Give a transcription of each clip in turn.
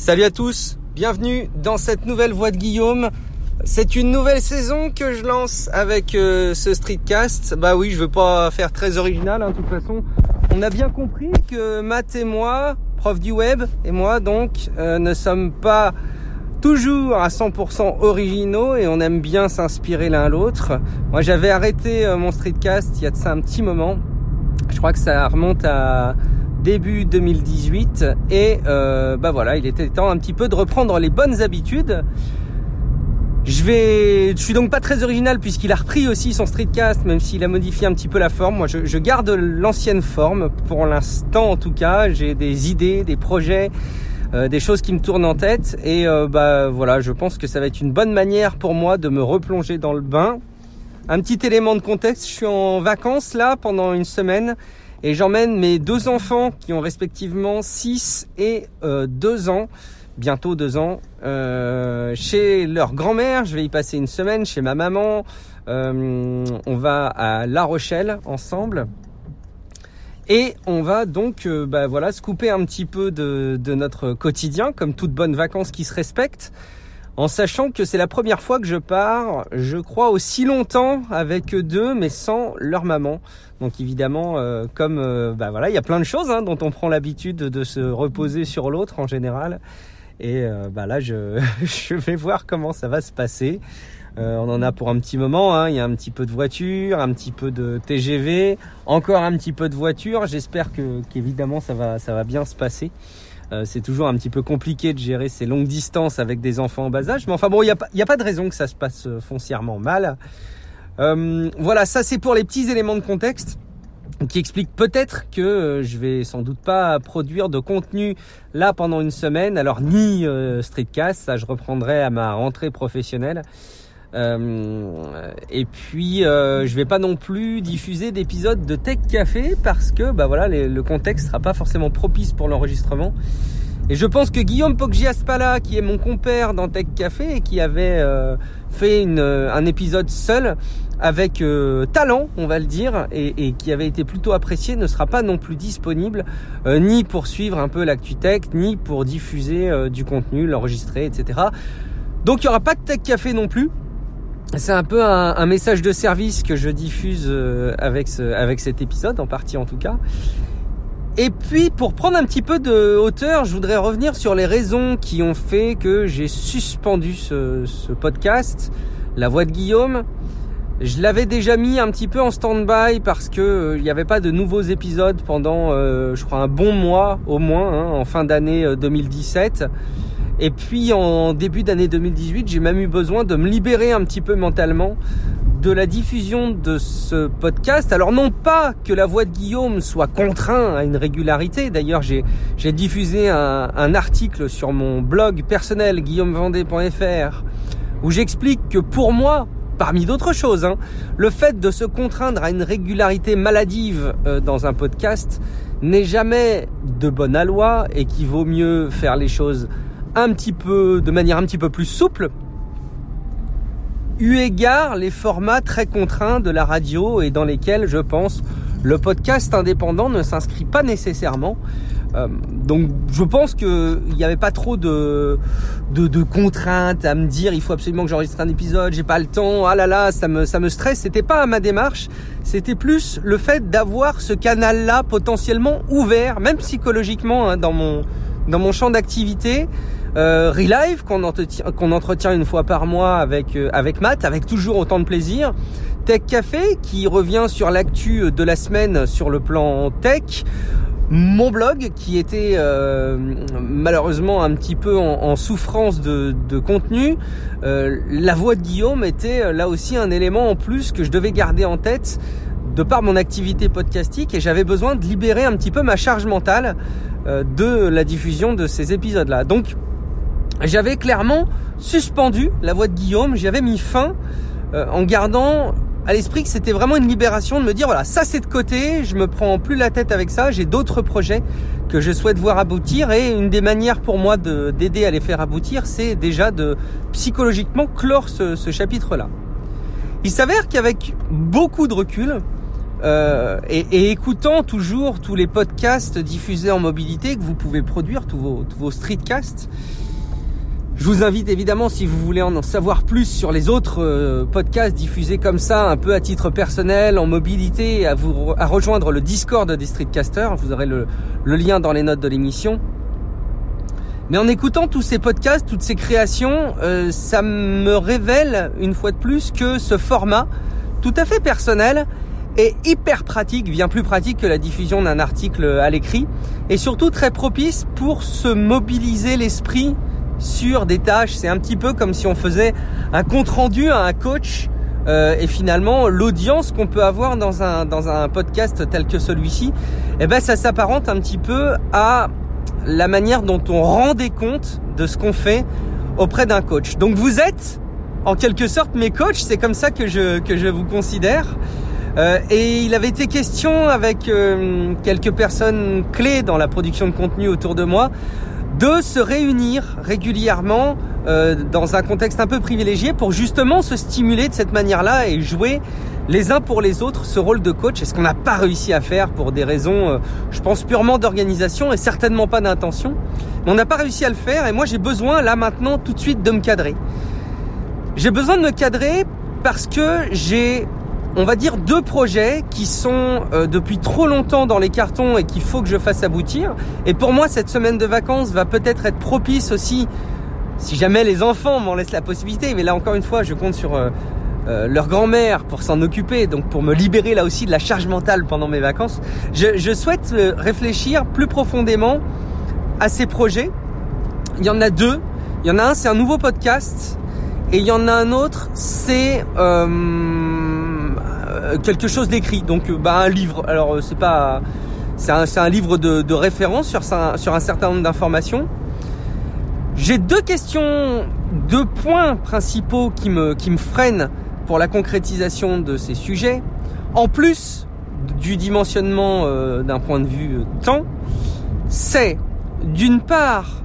Salut à tous, bienvenue dans cette nouvelle voix de Guillaume. C'est une nouvelle saison que je lance avec ce streetcast. Bah oui, je veux pas faire très original, de toute façon. On a bien compris que Matt et moi, prof du web, et moi donc, ne sommes pas toujours à 100% originaux et on aime bien s'inspirer l'un l'autre. Moi, j'avais arrêté mon streetcast il y a de ça un petit moment. Je crois que ça remonte à début 2018 et bah voilà, il était temps un petit peu de reprendre les bonnes habitudes. Je suis donc pas très original puisqu'il a repris aussi son streetcast, même s'il a modifié un petit peu la forme. Moi, je garde l'ancienne forme pour l'instant en tout cas. J'ai des idées, des projets, des choses qui me tournent en tête et bah voilà, je pense que ça va être une bonne manière pour moi de me replonger dans le bain. Un petit élément de contexte, je suis en vacances là pendant une semaine et j'emmène mes deux enfants qui ont respectivement 6 et 2 ans, bientôt 2 ans, chez leur grand-mère. Je vais y passer une semaine chez ma maman, on va à La Rochelle ensemble et on va donc bah voilà, se couper un petit peu de notre quotidien comme toute bonne vacances qui se respecte. En sachant que c'est la première fois que je pars, je crois, aussi longtemps avec eux deux, mais sans leur maman. Donc évidemment, comme bah voilà, il y a plein de choses dont on prend l'habitude de se reposer sur l'autre en général. Et bah là, je vais voir comment ça va se passer. On en a pour un petit moment. Il y a un petit peu de voiture, un petit peu de TGV, encore un petit peu de voiture. J'espère qu'évidemment ça va bien se passer. C'est toujours un petit peu compliqué de gérer ces longues distances avec des enfants en bas âge. Mais enfin bon, il n'y a pas de raison que ça se passe foncièrement mal. Voilà, ça c'est pour les petits éléments de contexte qui expliquent peut-être que je vais sans doute pas produire de contenu là pendant une semaine. Alors ni streetcast, ça je reprendrai à ma rentrée professionnelle. Et puis je vais pas non plus diffuser d'épisodes de Tech Café parce que bah voilà, le contexte sera pas forcément propice pour l'enregistrement. Et je pense que Guillaume Poggiaspala, qui est mon compère dans Tech Café et qui avait fait un épisode seul avec talent, on va le dire, et qui avait été plutôt apprécié, ne sera pas non plus disponible ni pour suivre un peu l'actu tech, ni pour diffuser du contenu, l'enregistrer, etc. Donc il y aura pas de Tech Café non plus. C'est un peu un message de service que je diffuse avec cet épisode, en partie en tout cas. Et puis, pour prendre un petit peu de hauteur, je voudrais revenir sur les raisons qui ont fait que j'ai suspendu ce podcast, La Voix de Guillaume. Je l'avais déjà mis un petit peu en stand-by parce que il n'y avait pas de nouveaux épisodes pendant, je crois, un bon mois au moins, en fin d'année 2017. Et puis en début d'année 2018, j'ai même eu besoin de me libérer un petit peu mentalement de la diffusion de ce podcast. Alors non pas que La Voix de Guillaume soit contraint à une régularité. D'ailleurs, j'ai diffusé un article sur mon blog personnel guillaumevende.fr où j'explique que pour moi, parmi d'autres choses, le fait de se contraindre à une régularité maladive dans un podcast n'est jamais de bonne aloi et qu'il vaut mieux faire les choses un petit peu, de manière un petit peu plus souple, eu égard les formats très contraints de la radio et dans lesquels, je pense, le podcast indépendant ne s'inscrit pas nécessairement. Donc je pense qu'il n'y avait pas trop de contraintes à me dire il faut absolument que j'enregistre un épisode, j'ai pas le temps, ah là là, ça me stresse. C'était pas ma démarche, c'était plus le fait d'avoir ce canal-là potentiellement ouvert, même psychologiquement, dans mon champ d'activité. ReLive qu'on entretient une fois par mois avec Matt, avec toujours autant de plaisir. Tech Café qui revient sur l'actu de la semaine sur le plan tech. Mon blog qui était malheureusement un petit peu en souffrance de contenu. La Voix de Guillaume était là aussi un élément en plus que je devais garder en tête de par mon activité podcastique, et j'avais besoin de libérer un petit peu ma charge mentale de la diffusion de ces épisodes-là. Donc j'avais clairement suspendu La Voix de Guillaume, j'avais mis fin en gardant à l'esprit que c'était vraiment une libération de me dire voilà, ça c'est de côté, je me prends plus la tête avec ça, j'ai d'autres projets que je souhaite voir aboutir, et une des manières pour moi d'aider à les faire aboutir, c'est déjà de psychologiquement clore ce chapitre-là. Il s'avère qu'avec beaucoup de recul, et écoutant toujours tous les podcasts diffusés en mobilité que vous pouvez produire, tous vos streetcasts. Je vous invite évidemment, si vous voulez en savoir plus sur les autres podcasts diffusés comme ça, un peu à titre personnel, en mobilité, à rejoindre le Discord des Streetcasteurs. Vous aurez le lien dans les notes de l'émission. Mais en écoutant tous ces podcasts, toutes ces créations, ça me révèle une fois de plus que ce format tout à fait personnel est hyper pratique, bien plus pratique que la diffusion d'un article à l'écrit, et surtout très propice pour se mobiliser l'esprit sur des tâches. C'est un petit peu comme si on faisait un compte rendu à un coach, et finalement l'audience qu'on peut avoir dans un podcast tel que celui-ci, eh ben ça s'apparente un petit peu à la manière dont on rend des comptes de ce qu'on fait auprès d'un coach. Donc vous êtes en quelque sorte mes coachs, c'est comme ça que je vous considère. Et il avait été question avec quelques personnes clés dans la production de contenu autour de moi de se réunir régulièrement dans un contexte un peu privilégié pour justement se stimuler de cette manière-là et jouer les uns pour les autres ce rôle de coach. Et ce qu'on n'a pas réussi à faire pour des raisons, je pense, purement d'organisation et certainement pas d'intention. Mais on n'a pas réussi à le faire et moi j'ai besoin là maintenant tout de suite de me cadrer. J'ai besoin de me cadrer parce que j'ai, on va dire, deux projets qui sont depuis trop longtemps dans les cartons et qu'il faut que je fasse aboutir. Et pour moi, cette semaine de vacances va peut-être être propice aussi, si jamais les enfants m'en laissent la possibilité. Mais là, encore une fois, je compte sur leur grand-mère pour s'en occuper, donc pour me libérer là aussi de la charge mentale pendant mes vacances. Je souhaite réfléchir plus profondément à ces projets. Il y en a deux. Il y en a un, c'est un nouveau podcast. Et il y en a un autre, c'est quelque chose d'écrit, donc un livre. Alors c'est un livre de référence sur un certain nombre d'informations. J'ai deux points principaux qui me freinent pour la concrétisation de ces sujets, en plus du dimensionnement d'un point de vue temps. C'est d'une part,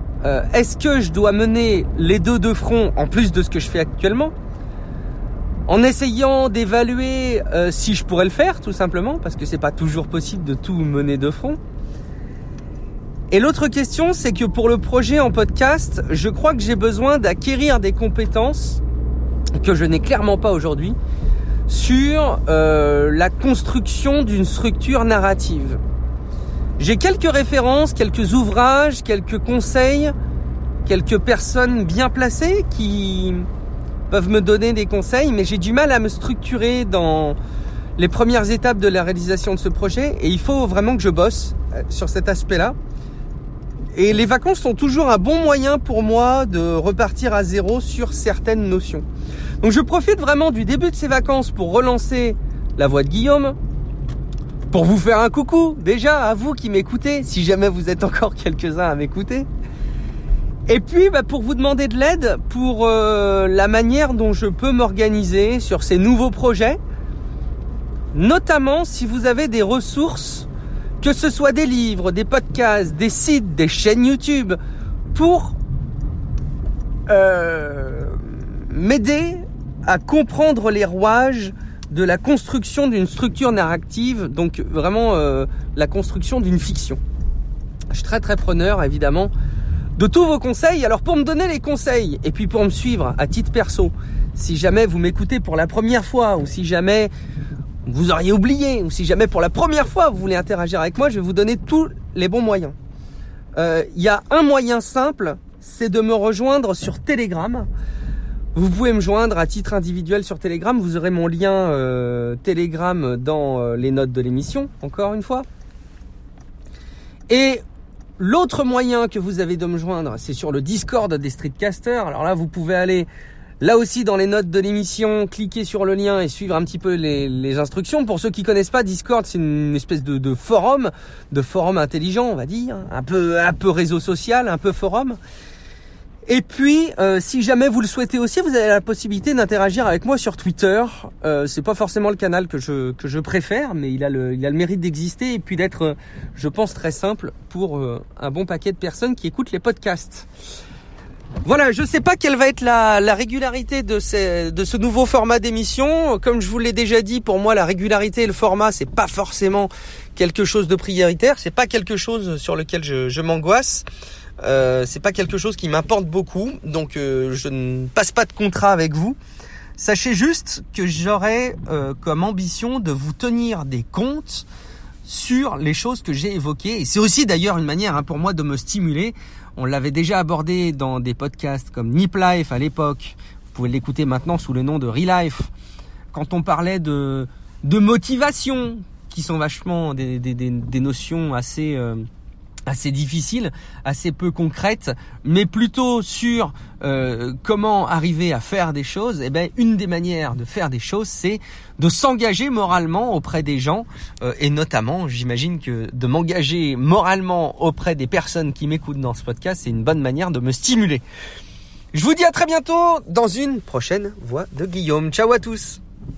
est-ce que je dois mener les deux de front en plus de ce que je fais actuellement, en essayant d'évaluer si je pourrais le faire, tout simplement, parce que c'est pas toujours possible de tout mener de front. Et l'autre question, c'est que pour le projet en podcast, je crois que j'ai besoin d'acquérir des compétences que je n'ai clairement pas aujourd'hui sur la construction d'une structure narrative. J'ai quelques références, quelques ouvrages, quelques conseils, quelques personnes bien placées qui peuvent me donner des conseils, mais j'ai du mal à me structurer dans les premières étapes de la réalisation de ce projet et il faut vraiment que je bosse sur cet aspect-là. Et les vacances sont toujours un bon moyen pour moi de repartir à zéro sur certaines notions. Donc je profite vraiment du début de ces vacances pour relancer la voix de Guillaume, pour vous faire un coucou déjà à vous qui m'écoutez, si jamais vous êtes encore quelques-uns à m'écouter. Et puis pour vous demander de l'aide pour la manière dont je peux m'organiser sur ces nouveaux projets, notamment si vous avez des ressources, que ce soit des livres, des podcasts, des sites, des chaînes YouTube, pour m'aider à comprendre les rouages de la construction d'une structure narrative, donc vraiment la construction d'une fiction. Je suis très très preneur évidemment de tous vos conseils. Alors pour me donner les conseils et puis pour me suivre à titre perso, si jamais vous m'écoutez pour la première fois ou si jamais vous auriez oublié ou si jamais pour la première fois vous voulez interagir avec moi, je vais vous donner tous les bons moyens. Y a un moyen simple, c'est de me rejoindre sur Telegram. Vous pouvez me joindre à titre individuel sur Telegram. Vous aurez mon lien Telegram dans les notes de l'émission, encore une fois. Et l'autre moyen que vous avez de me joindre, c'est sur le Discord des Streetcasters. Alors là, vous pouvez aller là aussi dans les notes de l'émission, cliquer sur le lien et suivre un petit peu les instructions. Pour ceux qui connaissent pas, Discord, c'est une espèce de forum intelligent, on va dire, un peu réseau social, un peu forum. Et puis, si jamais vous le souhaitez aussi, vous avez la possibilité d'interagir avec moi sur Twitter. C'est pas forcément le canal que je préfère, mais il a le mérite d'exister et puis d'être, je pense, très simple pour un bon paquet de personnes qui écoutent les podcasts. Voilà, je sais pas quelle va être la régularité de ce nouveau format d'émission. Comme je vous l'ai déjà dit, pour moi, la régularité et le format, c'est pas forcément quelque chose de prioritaire. C'est pas quelque chose sur lequel je m'angoisse. C'est pas quelque chose qui m'importe beaucoup. Donc, je ne passe pas de contrat avec vous. Sachez juste que j'aurai comme ambition de vous tenir des comptes sur les choses que j'ai évoquées. Et c'est aussi d'ailleurs une manière pour moi de me stimuler. On l'avait déjà abordé dans des podcasts comme NipLife à l'époque. Vous pouvez l'écouter maintenant sous le nom de ReLife. Quand on parlait de motivation, qui sont vachement des notions assez difficiles, assez peu concrètes, mais plutôt sur comment arriver à faire des choses. Eh ben, une des manières de faire des choses, c'est de s'engager moralement auprès des gens, et notamment, j'imagine que de m'engager moralement auprès des personnes qui m'écoutent dans ce podcast, c'est une bonne manière de me stimuler. Je vous dis à très bientôt dans une prochaine Voix de Guillaume. Ciao à tous.